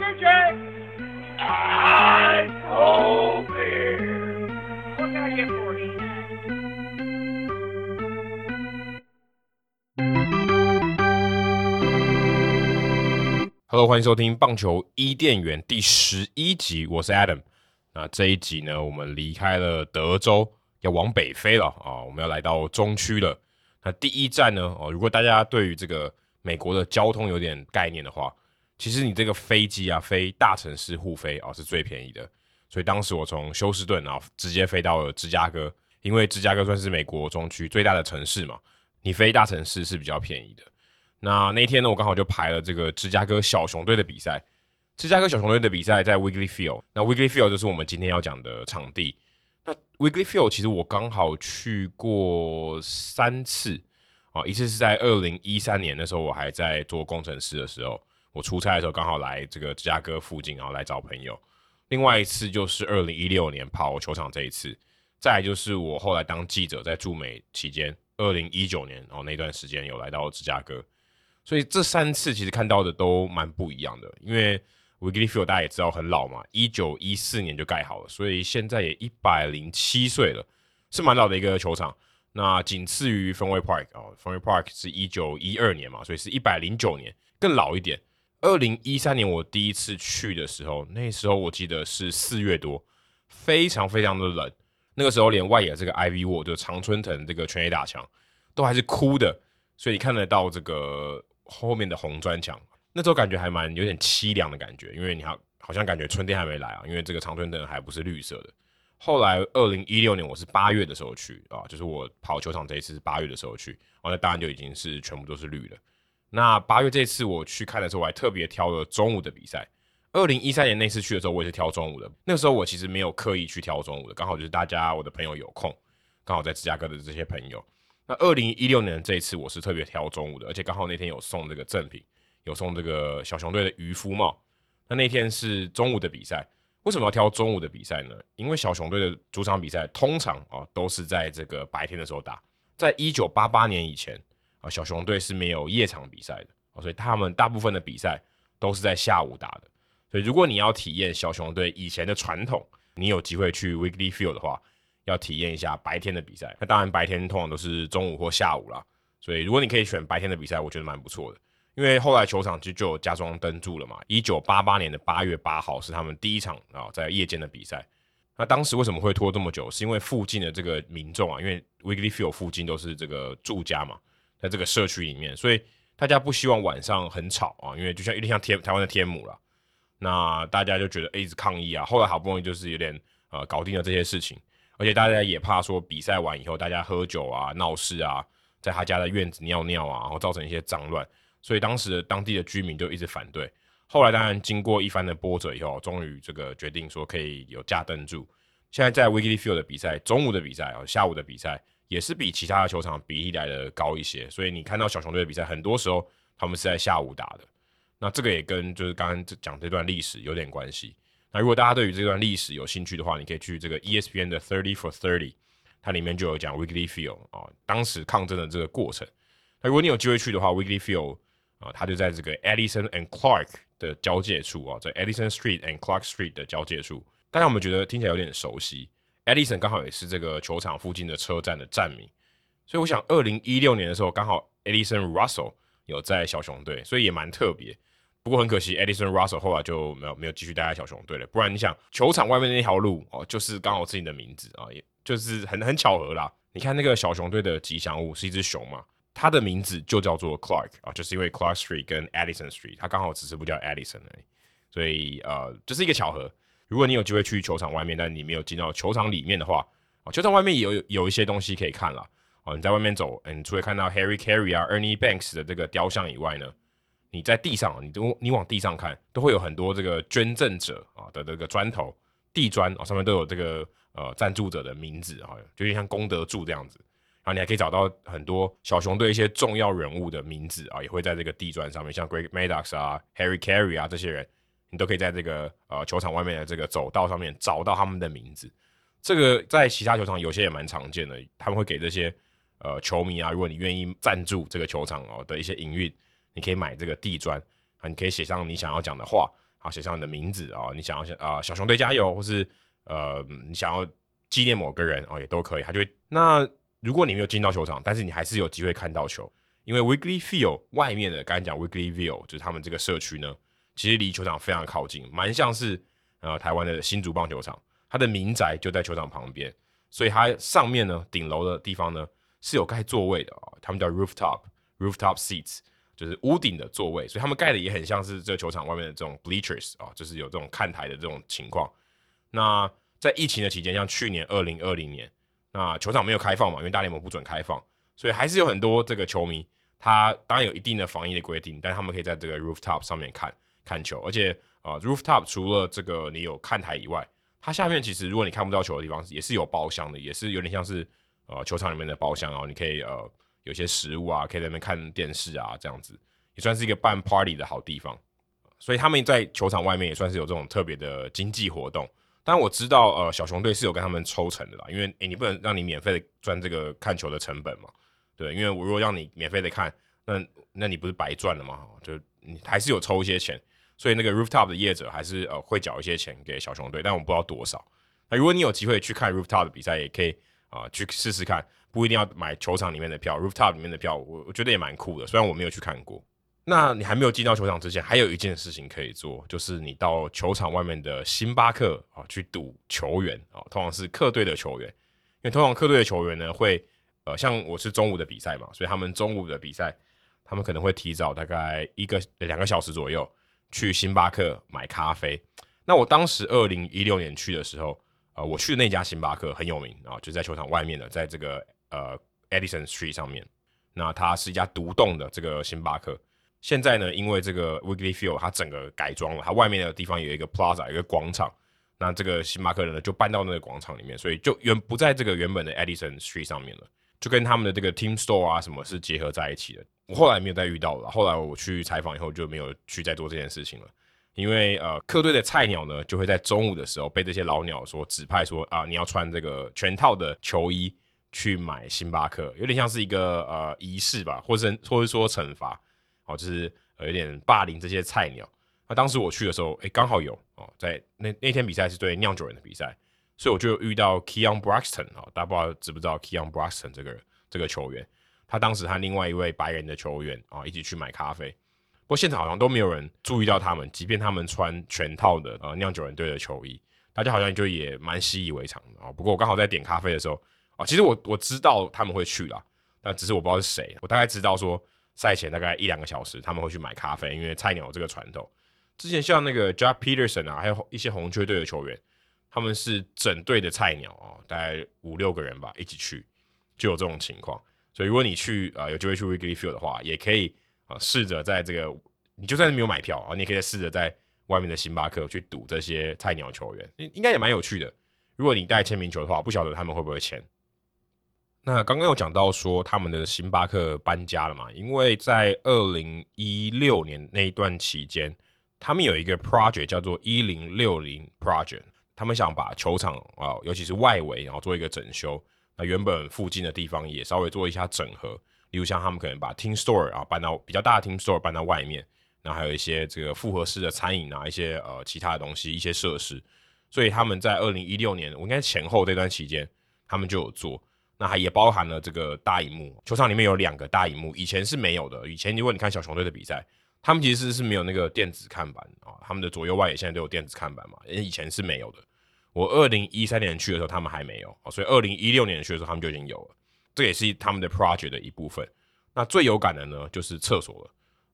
Dr. J. I'm cold beer. What can I get for you? Hello， 欢迎收听棒球伊甸园第11集，我是 Adam。那这一集呢，我们离开了德州，要往北飞了啊，我们要来到中区了。那第一站呢，如果大家对于这个美国的交通有点概念的话，其实你这个飞机啊，飞大城市互飞啊是最便宜的。所以当时我从休斯顿啊直接飞到了芝加哥，因为芝加哥算是美国中区最大的城市嘛，你飞大城市是比较便宜的。那一天呢，我刚好就排了这个芝加哥小熊队的比赛。芝加哥小熊队的比赛在 Wrigley Field， 那 Wrigley Field 就是我们今天要讲的场地。那 Wrigley Field 其实我刚好去过3次、啊、一次是在2013年，那时候我还在做工程师的时候，我出差的时候刚好来这个芝加哥附近，然后来找朋友。另外一次就是2016年跑球场这一次，再来就是我后来当记者在驻美期间，2019年然后那段时间有来到芝加哥。所以这3次其实看到的都蛮不一样的，因为 Wrigley Field 大家也知道很老嘛，1914年就盖好了，所以现在也107岁了，是蛮老的一个球场。那仅次于 Fenway Park、哦、Fenway Park 是1912年嘛，所以是109年，更老一点。2013年我第一次去的时候，那时候我记得是4月多，非常非常的冷。那个时候连外野这个 Ivy Wall 就常春藤这个全垒打墙都还是枯的，所以你看得到这个后面的红砖墙，那时候感觉还蛮有点凄凉的感觉，因为你好像感觉春天还没来啊，因为这个常春藤还不是绿色的。后来2016年我是8月的时候去啊，就是我跑球场这一次是8月的时候去，那当然就已经是全部都是绿了。那8月这次我去看的时候，我还特别挑了中午的比赛。2013年那次去的时候，我也是挑中午的。那时候我其实没有刻意去挑中午的，刚好就是大家我的朋友有空，刚好在芝加哥的这些朋友。那2016年这一次我是特别挑中午的，而且刚好那天有送这个赠品，有送这个小熊队的渔夫帽。那天是中午的比赛，为什么要挑中午的比赛呢？因为小熊队的主场比赛通常、都是在这个白天的时候打。在1988年以前、小熊队是没有夜场比赛的、所以他们大部分的比赛都是在下午打的。所以如果你要体验小熊队以前的传统，你有机会去 Wrigley Field 的话，要体验一下白天的比赛。那当然白天通常都是中午或下午啦，所以如果你可以选白天的比赛，我觉得蛮不错的。因为后来球场就有加装灯柱了嘛，1988年的8月8号是他们第一场在夜间的比赛。那当时为什么会拖这么久，是因为附近的这个民众啊，因为 Wrigley Field 附近都是这个住家嘛，在这个社区里面，所以大家不希望晚上很吵啊，因为就像有点像台湾的天母啦。那大家就觉得、一直抗议啊，后来好不容易就是有点搞定了这些事情。而且大家也怕说比赛完以后大家喝酒啊闹事啊，在他家的院子尿尿啊，然后造成一些脏乱，所以当时当地的居民就一直反对。后来当然经过一番的波折以后，终于这个决定说可以有架灯柱。现在在 Wrigley Field 的比赛，中午的比赛、下午的比赛也是比其他的球场比例来的高一些，所以你看到小熊队的比赛很多时候他们是在下午打的。那这个也跟就是刚刚讲这段历史有点关系。那如果大家对于这段历史有兴趣的话，你可以去这个 ESPN 的30 for 30， 它里面就有讲 Wrigley Field、当时抗争的这个过程。那如果你有机会去的话 ，Wrigley Field 它就在这个 Addison and Clark 的交界处啊，在 Addison Street and Clark Street 的交界处。大家我们觉得听起来有点熟悉 ，Addison 刚好也是这个球场附近的车站的站名，所以我想2016年的时候刚好 Addison Russell 有在小熊队，所以也蛮特别。不过很可惜 Addison Russell 后来就没有继续待在小熊队了，不然你想球场外面那条路、就是刚好是你的名字、也就是很巧合啦。你看那个小熊队的吉祥物是一只熊嘛，它的名字就叫做 Clark、就是因为 Clark Street 跟 Addison Street 它刚好只是不叫 Addison 而已，所以就是一个巧合。如果你有机会去球场外面，但你没有进到球场里面的话、球场外面也有一些东西可以看啦、你在外面走，你除了看到 Harry Carey 啊 Ernie Banks 的这个雕像以外呢，你在地上，你往地上看，都会有很多这个捐赠者的这个砖头、地砖上面都有这个赞助者的名字，就有点像功德柱这样子。然后你还可以找到很多小熊队一些重要人物的名字也会在这个地砖上面，像 Greg Maddux 啊、Harry Carey 啊这些人，你都可以在这个球场外面的这个走道上面找到他们的名字。这个在其他球场有些也蛮常见的，他们会给这些球迷啊，如果你愿意赞助这个球场的一些营运。你可以买这个地砖，你可以写上你想要讲的话，好写上你的名字啊、哦，你想要小熊队加油，或是你想要纪念某个人哦，也都可以。他就会那如果你没有进到球场，但是你还是有机会看到球，因为 Wrigley Field 外面的，刚才讲 Wrigley Field 就是他们这个社区呢，其实离球场非常靠近，蛮像是台湾的新竹棒球场，它的民宅就在球场旁边，所以它上面呢顶楼的地方呢是有盖座位的、哦，他们叫 Rooftop seats。就是屋顶的座位，所以他们盖的也很像是这个球场外面的这种 bleachers 啊、哦，就是有这种看台的这种情况。那在疫情的期间，像去年2020年，那球场没有开放嘛，因为大联盟不准开放，所以还是有很多这个球迷，他当然有一定的防疫的规定，但他们可以在这个 rooftop 上面看球，而且rooftop 除了这个你有看台以外，它下面其实如果你看不到球的地方，也是有包厢的，也是有点像是球场里面的包厢，然后你可以有些食物啊，可以在那边看电视啊，这样子也算是一个办 party 的好地方。所以他们在球场外面也算是有这种特别的经济活动。当然我知道，小熊队是有跟他们抽成的啦，因为你不能让你免费的赚这个看球的成本嘛，对，因为我如果让你免费的看，那你不是白赚了吗？就你还是有抽一些钱，所以那个 rooftop 的业者还是会缴一些钱给小熊队，但我不知道多少。那如果你有机会去看 rooftop 的比赛，也可以去试试看。不一定要买球场里面的票 ，rooftop 里面的票，我觉得也蛮酷的。虽然我没有去看过。那你还没有进到球场之前，还有一件事情可以做，就是你到球场外面的星巴克去赌球员通常是客队的球员，因为通常客队的球员呢会像我是中午的比赛嘛，所以他们中午的比赛，他们可能会提早大概1-2个小时左右去星巴克买咖啡。那我当时2016年去的时候，我去的那家星巴克很有名就在球场外面的，在这个Addison Street 上面，那它是一家独栋的这个星巴克。现在呢，因为这个 Wrigley Field 它整个改装了，它外面的地方有一个 plaza， 有一个广场，那这个星巴克呢就搬到那个广场里面，所以就不在这个原本的 Addison Street 上面了，就跟他们的这个 Team Store 啊什么是结合在一起的。我后来没有再遇到了，后来我去采访以后就没有去再做这件事情了，因为客队的菜鸟呢就会在中午的时候被这些老鸟所指派说啊，你要穿这个全套的球衣去买星巴克，有点像是一个仪式吧，或是说惩罚，就是有点霸凌这些菜鸟。那当时我去的时候，刚好有在那天比赛是对酿酒人的比赛，所以我就遇到 Keon Braxton 大家不知道知不知道 Keon Braxton 这个球员，他当时和另外一位白人的球员一起去买咖啡，不过现场好像都没有人注意到他们，即便他们穿全套的酿酒人队的球衣，大家好像就也蛮习以为常的不过我刚好在点咖啡的时候。其实我知道他们会去啦，但只是我不知道是谁。我大概知道说赛前大概1-2个小时他们会去买咖啡，因为菜鸟有这个传统。之前像那个 Jack Peterson 啊，还有一些红雀队的球员，他们是整队的菜鸟大概5-6个人吧，一起去就有这种情况。所以如果你去有机会去 Wrigley Field 的话，也可以试着在这个你就算是没有买票你也可以试着在外面的星巴克去赌这些菜鸟球员，应该也蛮有趣的。如果你带签名球的话，不晓得他们会不会签。那刚刚有讲到说他们的星巴克搬家了嘛，因为在2016年那一段期间，他们有一个 project 叫做1060 project， 他们想把球场尤其是外围然后做一个整修，那原本附近的地方也稍微做一下整合，例如像他们可能把 team store 搬到比较大的 team store 搬到外面，然后还有一些这个复合式的餐饮一些其他的东西一些设施，所以他们在2016年我应该前后这段期间他们就有做。那也包含了这个大萤幕，球场里面有2个大萤幕，以前是没有的。以前如果你看小熊队的比赛，他们其实是没有那个电子看板他们的左右外野现在都有电子看板嘛，以前是没有的。我2013年去的时候他们还没有所以2016年去的时候他们就已经有了，这也是他们的 project 的一部分。那最有感的呢就是厕所了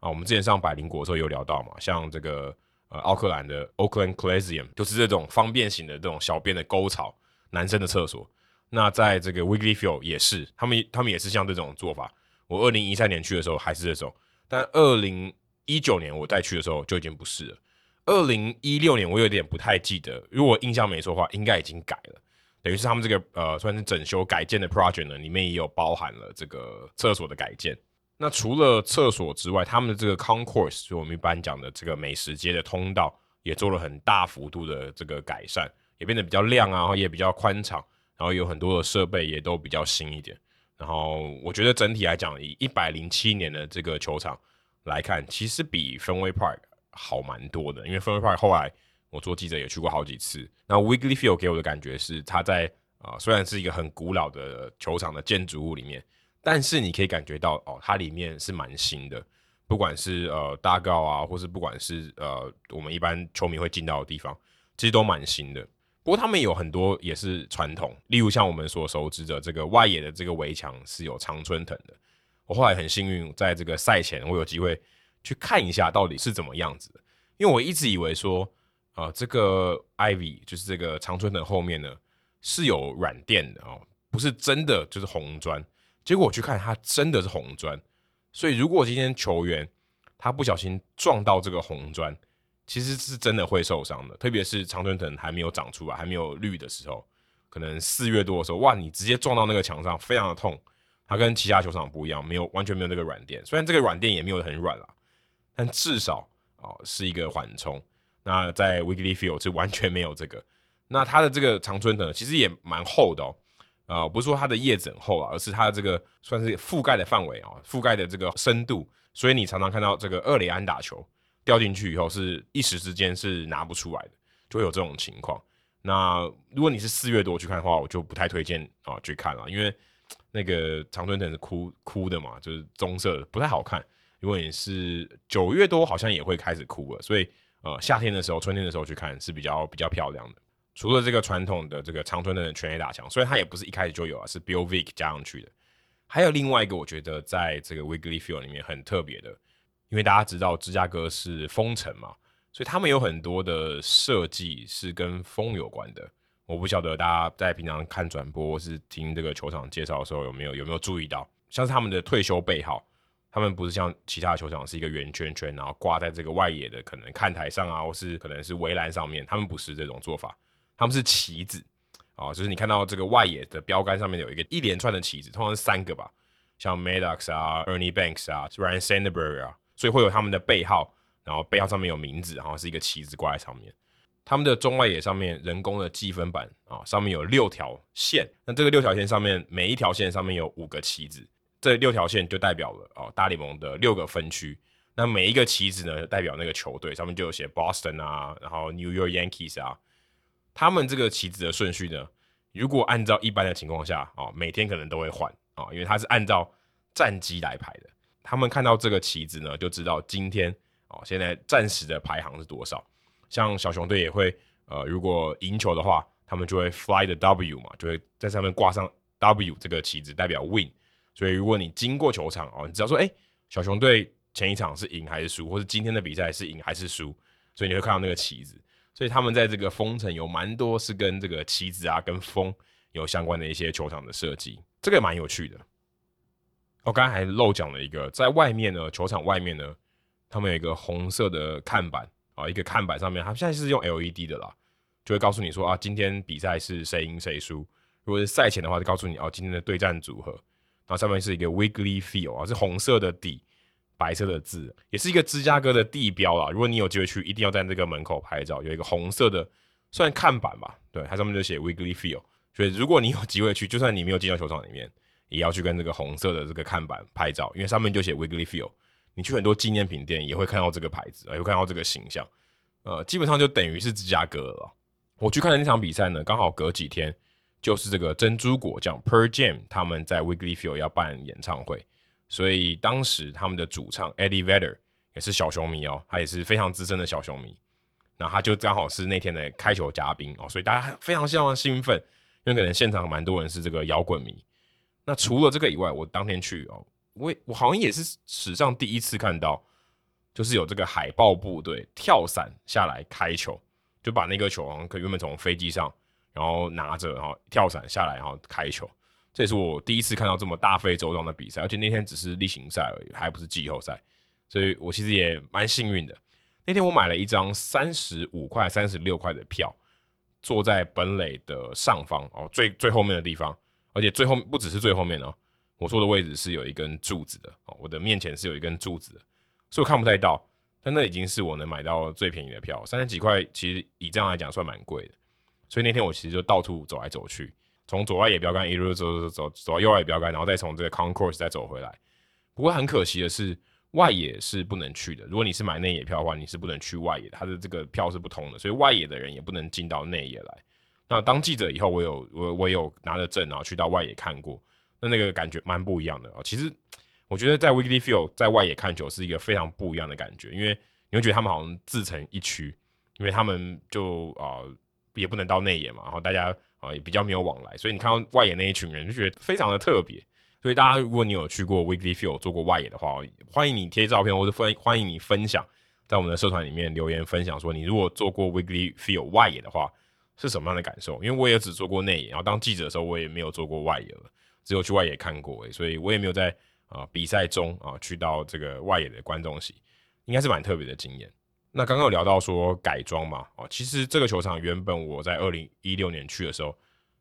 我们之前上百灵国的时候有聊到嘛，像这个奥克兰的 Oakland Coliseum 就是这种方便型的这种小便的沟槽，男生的厕所。那在这个 Wrigley Field 也是，他们也是像这种做法。我2013年去的时候还是这种，但2019年我再去的时候就已经不是了。2016年我有点不太记得，如果印象没错的话，应该已经改了。等于是他们这个算是整修改建的 project 呢，里面也有包含了这个厕所的改建。那除了厕所之外，他们的这个 concourse 就我们一般讲的这个美食街的通道，也做了很大幅度的这个改善，也变得比较亮啊，也比较宽敞。然后有很多的设备也都比较新一点，然后我觉得整体来讲，以107年的这个球场来看，其实比Fenway Park 好蛮多的，因为 Firmware Park 后来我做记者也去过好几次。那 Wrigley Field 给我的感觉是它在虽然是一个很古老的球场的建筑物里面，但是你可以感觉到它里面是蛮新的，不管是dugout啊，或是不管是我们一般球迷会进到的地方，其实都蛮新的。不过他们有很多也是传统，例如像我们所熟知的这个外野的这个围墙是有常春藤的。我后来很幸运在这个赛前我有机会去看一下到底是怎么样子的，因为我一直以为说这个 Ivy 就是这个常春藤后面呢是有软垫的不是真的就是红砖，结果我去看它真的是红砖，所以如果今天球员他不小心撞到这个红砖，其实是真的会受伤的，特别是常春藤还没有长出来还没有绿的时候，可能4月多的时候，哇，你直接撞到那个墙上非常的痛。它跟其他球场不一样，没有完全没有那个软垫，虽然这个软垫也没有很软啦，但至少是一个缓冲。那在 Wrigley Field 是完全没有这个。那它的这个常春藤其实也蛮厚的不是说它的叶子很厚啦，而是它的这个算是覆盖的范围覆盖的这个深度，所以你常常看到这个2垒安打球掉进去以后是一时之间是拿不出来的，就会有这种情况。那如果你是4月多去看的话，我就不太推荐去看了，因为那个常春藤是枯的嘛，就是棕色的，不太好看。如果你是9月多好像也会开始枯了，所以夏天的时候春天的时候去看是比较漂亮的。除了这个传统的这个常春藤的全垒打墙，虽然它也不是一开始就有是 Bill Vick 加上去的。还有另外一个我觉得在这个 Wrigley Field 里面很特别的，因为大家知道芝加哥是风城嘛，所以他们有很多的设计是跟风有关的。我不晓得大家在平常看转播或是听这个球场介绍的时候有没有注意到，像是他们的退休背号，他们不是像其他球场是一个圆圈圈，然后挂在这个外野的可能看台上啊，或是可能是围栏上面，他们不是这种做法，他们是旗子就是你看到这个外野的标杆上面有一个一连串的旗子，通常是3个吧，像 Maddox 啊 Ernie Banks 啊 Ryan Sandberg 啊，所以会有他们的背号，然后背号上面有名字，然后是一个旗子挂在上面。他们的中外野上面人工的计分板上面有6条线，那这个6条线上面每一条线上面有5个旗子，这6条线就代表了大联盟的6个分区，那每一个旗子呢代表那个球队，上面就有写 Boston 啊，然后 New York Yankees 啊。他们这个旗子的顺序呢，如果按照一般的情况下每天可能都会换因为它是按照战绩来排的。他们看到这个旗子呢就知道今天现在暂时的排行是多少。像小熊队也会如果赢球的话，他们就会 fly the W 嘛，就会在上面挂上 W 这个旗子，代表 win。 所以如果你经过球场你知道说小熊队前一场是赢还是输，或是今天的比赛是赢还是输，所以你会看到那个旗子。所以他们在这个风城有蛮多是跟这个旗子啊跟风有相关的一些球场的设计，这个蛮有趣的。我刚才还漏讲了一个，在外面呢，球场外面呢，他们有一个红色的看板一个看板上面，他现在是用 LED 的啦，就会告诉你说今天比赛是谁赢谁输。如果是赛前的话，就告诉你今天的对战组合。然后上面是一个 Wrigley Field 是红色的底，白色的字，也是一个芝加哥的地标啦。如果你有机会去，一定要在这个门口拍照，有一个红色的算看板吧，对，它上面就写 Wrigley Field。所以如果你有机会去，就算你没有进到球场里面，也要去跟这个红色的这个看板拍照，因为上面就写 Wrigley Field。你去很多纪念品店也会看到这个牌子，也会看到这个形象，基本上就等于是芝加哥了。我去看的那场比赛呢，刚好隔几天就是这个珍珠果酱 Pearl Jam 他们在 Wrigley Field 要办演唱会，所以当时他们的主唱 Eddie Vedder 也是小熊迷他也是非常资深的小熊迷，那他就刚好是那天的开球嘉宾所以大家非常非常兴奋，因为可能现场蛮多人是这个摇滚迷。那除了这个以外，我当天去我好像也是史上第一次看到，就是有这个海豹部队跳伞下来开球，就把那个球好像原本从飞机上，然后拿着，然后跳伞下来，然后开球。这也是我第一次看到这么大费周章的比赛，而且那天只是例行赛而已，还不是季后赛，所以我其实也蛮幸运的。那天我买了一张35块、36块的票，坐在本垒的上方最后面的地方，而且最后不只是最后面我坐的位置是有一根柱子的我的面前是有一根柱子的，所以我看不太到，但那已经是我能买到最便宜的票，30几块其实以这样来讲算蛮贵的。所以那天我其实就到处走来走去，从左外野标杆一路走到右外野标杆，然后再从这个 concourse 再走回来。不过很可惜的是，外野是不能去的，如果你是买内野票的话，你是不能去外野的，它的这个票是不通的，所以外野的人也不能进到内野来。那当记者以后，我有拿着证然后去到外野看过，那个感觉蛮不一样的。其实我觉得在 Wrigley Field 在外野看球是一个非常不一样的感觉，因为你会觉得他们好像自成一区，因为他们就也不能到内野嘛，然后大家也比较没有往来，所以你看到外野那一群人就觉得非常的特别。所以大家，如果你有去过 Wrigley Field 做过外野的话，欢迎你贴照片，或者欢迎你分享在我们的社团里面留言分享，说你如果做过 Wrigley Field 外野的话是什么样的感受？因为我也只做过内野，然后当记者的时候我也没有做过外野了，只有去外野看过，所以我也没有在比赛中去到这个外野的观众席，应该是蛮特别的经验。那刚刚有聊到说改装嘛，其实这个球场原本我在2016年去的时候，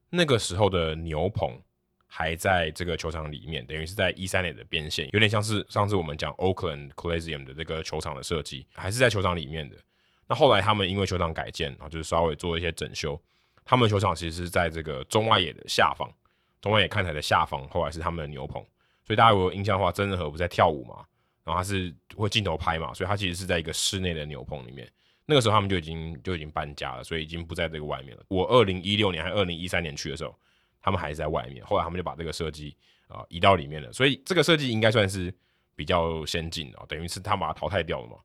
那个时候的牛棚还在这个球场里面，等于是在13垒的边线，有点像是上次我们讲 Oakland Coliseum 的这个球场的设计，还是在球场里面的。那后来他们因为球场改建，然后就是稍微做一些整修，他们的球场其实是在这个中外野的下方，中外野看台的下方，后来是他们的牛棚。所以大家如果有印象的话，曾仁和不是在跳舞嘛，然后他是会镜头拍嘛，所以他其实是在一个室内的牛棚里面。那个时候他们就已经搬家了，所以已经不在这个外面了。我2016年还2013年去的时候，他们还是在外面，后来他们就把这个设计移到里面了，所以这个设计应该算是比较先进的，等于是他们把它淘汰掉了嘛。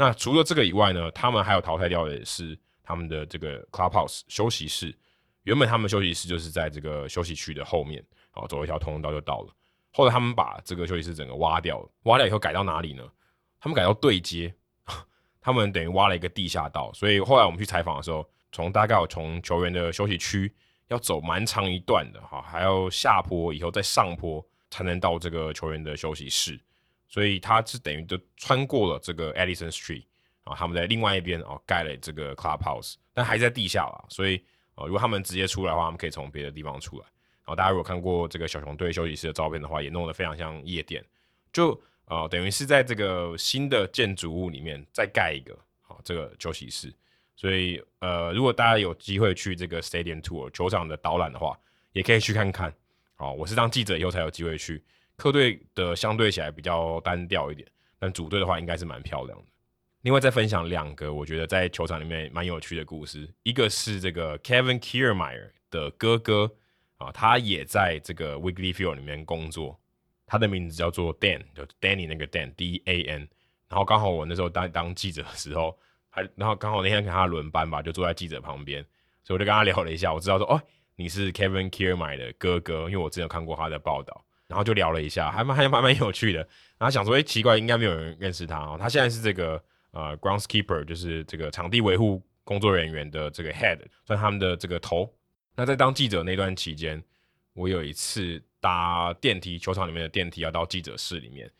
那除了这个以外呢，他们还有淘汰掉的是他们的这个 clubhouse 休息室，原本他们休息室就是在这个休息区的后面，走一条通道就到了。后来他们把这个休息室整个挖掉了，挖掉以后改到哪里呢？他们改到对街，他们等于挖了一个地下道，所以后来我们去采访的时候，大概从球员的休息区要走蛮长一段的，还要下坡以后再上坡才能到这个球员的休息室，所以他是等于就穿过了这个 Addison Street， 他们在另外一边盖了这个 Clubhouse， 但还在地下啦，所以如果他们直接出来的话，他们可以从别的地方出来。大家如果看过这个小熊队休息室的照片的话，也弄得非常像夜店，就等于是在这个新的建筑物里面再盖一个这个休息室。所以如果大家有机会去这个 Stadium Tour 球场的导览的话，也可以去看看。我是当记者以后才有机会去，客队的相对起来比较单调一点，但主队的话应该是蛮漂亮的。另外再分享两个我觉得在球场里面蛮有趣的故事，一个是这个 Kevin Kiermaier 的哥哥他也在这个 Wrigley Field 里面工作，他的名字叫做 Dan， 就 Danny 那个 Dan D-A-N， 然后刚好我那时候当记者的时候，然后刚好那天跟他轮班吧，就坐在记者旁边，所以我就跟他聊了一下，我知道说你是 Kevin Kiermaier 的哥哥，因为我之前有看过他的报道，然后就聊了一下，还蛮有趣的。然后想说奇怪，应该没有人认识他他现在是这个groundskeeper， 就是这个场地维护工作人员的这个 head， 算他们的这个头。那在当记者那段期间，我有一次搭电梯，球场里面的电梯要到记者室里面，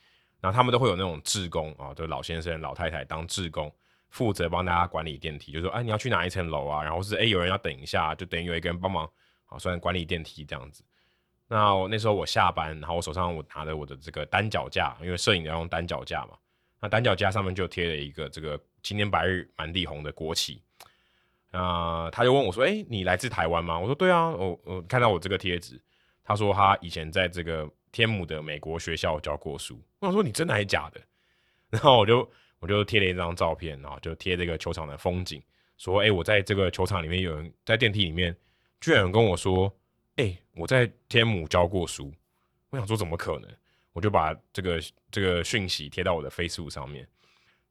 然后他们都会有那种志工就老先生老太太当志工，负责帮大家管理电梯，就说你要去哪一层楼啊，然后是有人要等一下，就等于有一个人帮忙算管理电梯这样子。那时候我下班，然后我手上我拿着我的这个单脚架，因为摄影要用单脚架嘛，那单脚架上面就贴了一个这个青天白日满地红的国旗。他就问我说你来自台湾吗？我说对啊，我看到我这个贴纸，他说他以前在这个天母的美国学校教过书。我想说你真的还是假的？然后我就贴了一张照片，然后就贴这个球场的风景，说我在这个球场里面有人在电梯里面居然有人跟我说我在天母教过书。我想说怎么可能，我就把这个讯息贴到我的 Facebook 上面，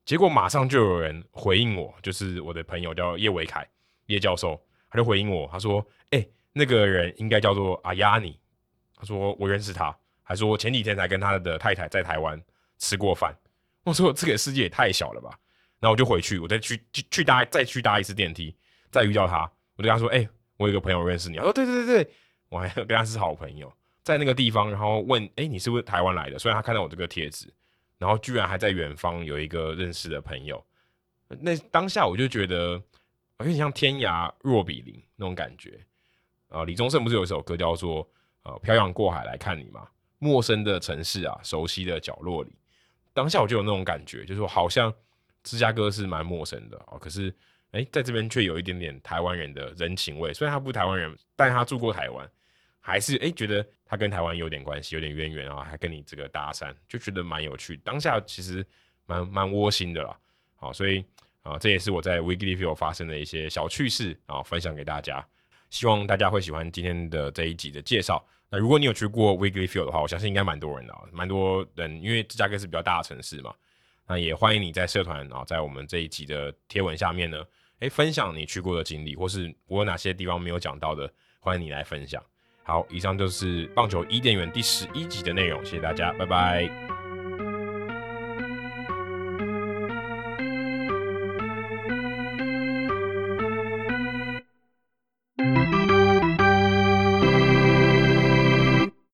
结果马上就有人回应我，就是我的朋友叫叶维凯叶教授，他就回应我，他说那个人应该叫做阿亚尼，他说我认识他，还说前几天才跟他的太太在台湾吃过饭。我说这个世界也太小了吧，然后我就回去，我再去搭一次电梯，再遇到他，我就跟他说我有一个朋友认识你，他说对对对对，我还跟他是好朋友，在那个地方，然后问你是不是台湾来的，虽然他看到我这个贴纸，然后居然还在远方有一个认识的朋友，那当下我就觉得有点像天涯若比邻那种感觉。李宗盛不是有一首歌叫做漂洋过海来看你嘛，陌生的城市啊，熟悉的角落里。当下我就有那种感觉，就是好像芝加哥是蛮陌生的可是在这边却有一点点台湾人的人情味，虽然他不是台湾人，但他住过台湾，还是觉得他跟台湾有点关系，有点渊源啊，还跟你这个搭讪，就觉得蛮有趣。当下其实蛮窝心的啦。好，所以这也是我在 Wrigley Field 发生的一些小趣事啊，分享给大家。希望大家会喜欢今天的这一集的介绍。那如果你有去过 Wrigley Field 的话，我相信应该蛮多人的，蛮多人，因为芝加哥是比较大的城市嘛。那也欢迎你在社团啊，在我们这一集的贴文下面呢，分享你去过的经历，或是我有哪些地方没有讲到的，欢迎你来分享。好，以上就是棒球伊甸园第11集的内容，谢谢大家，拜拜。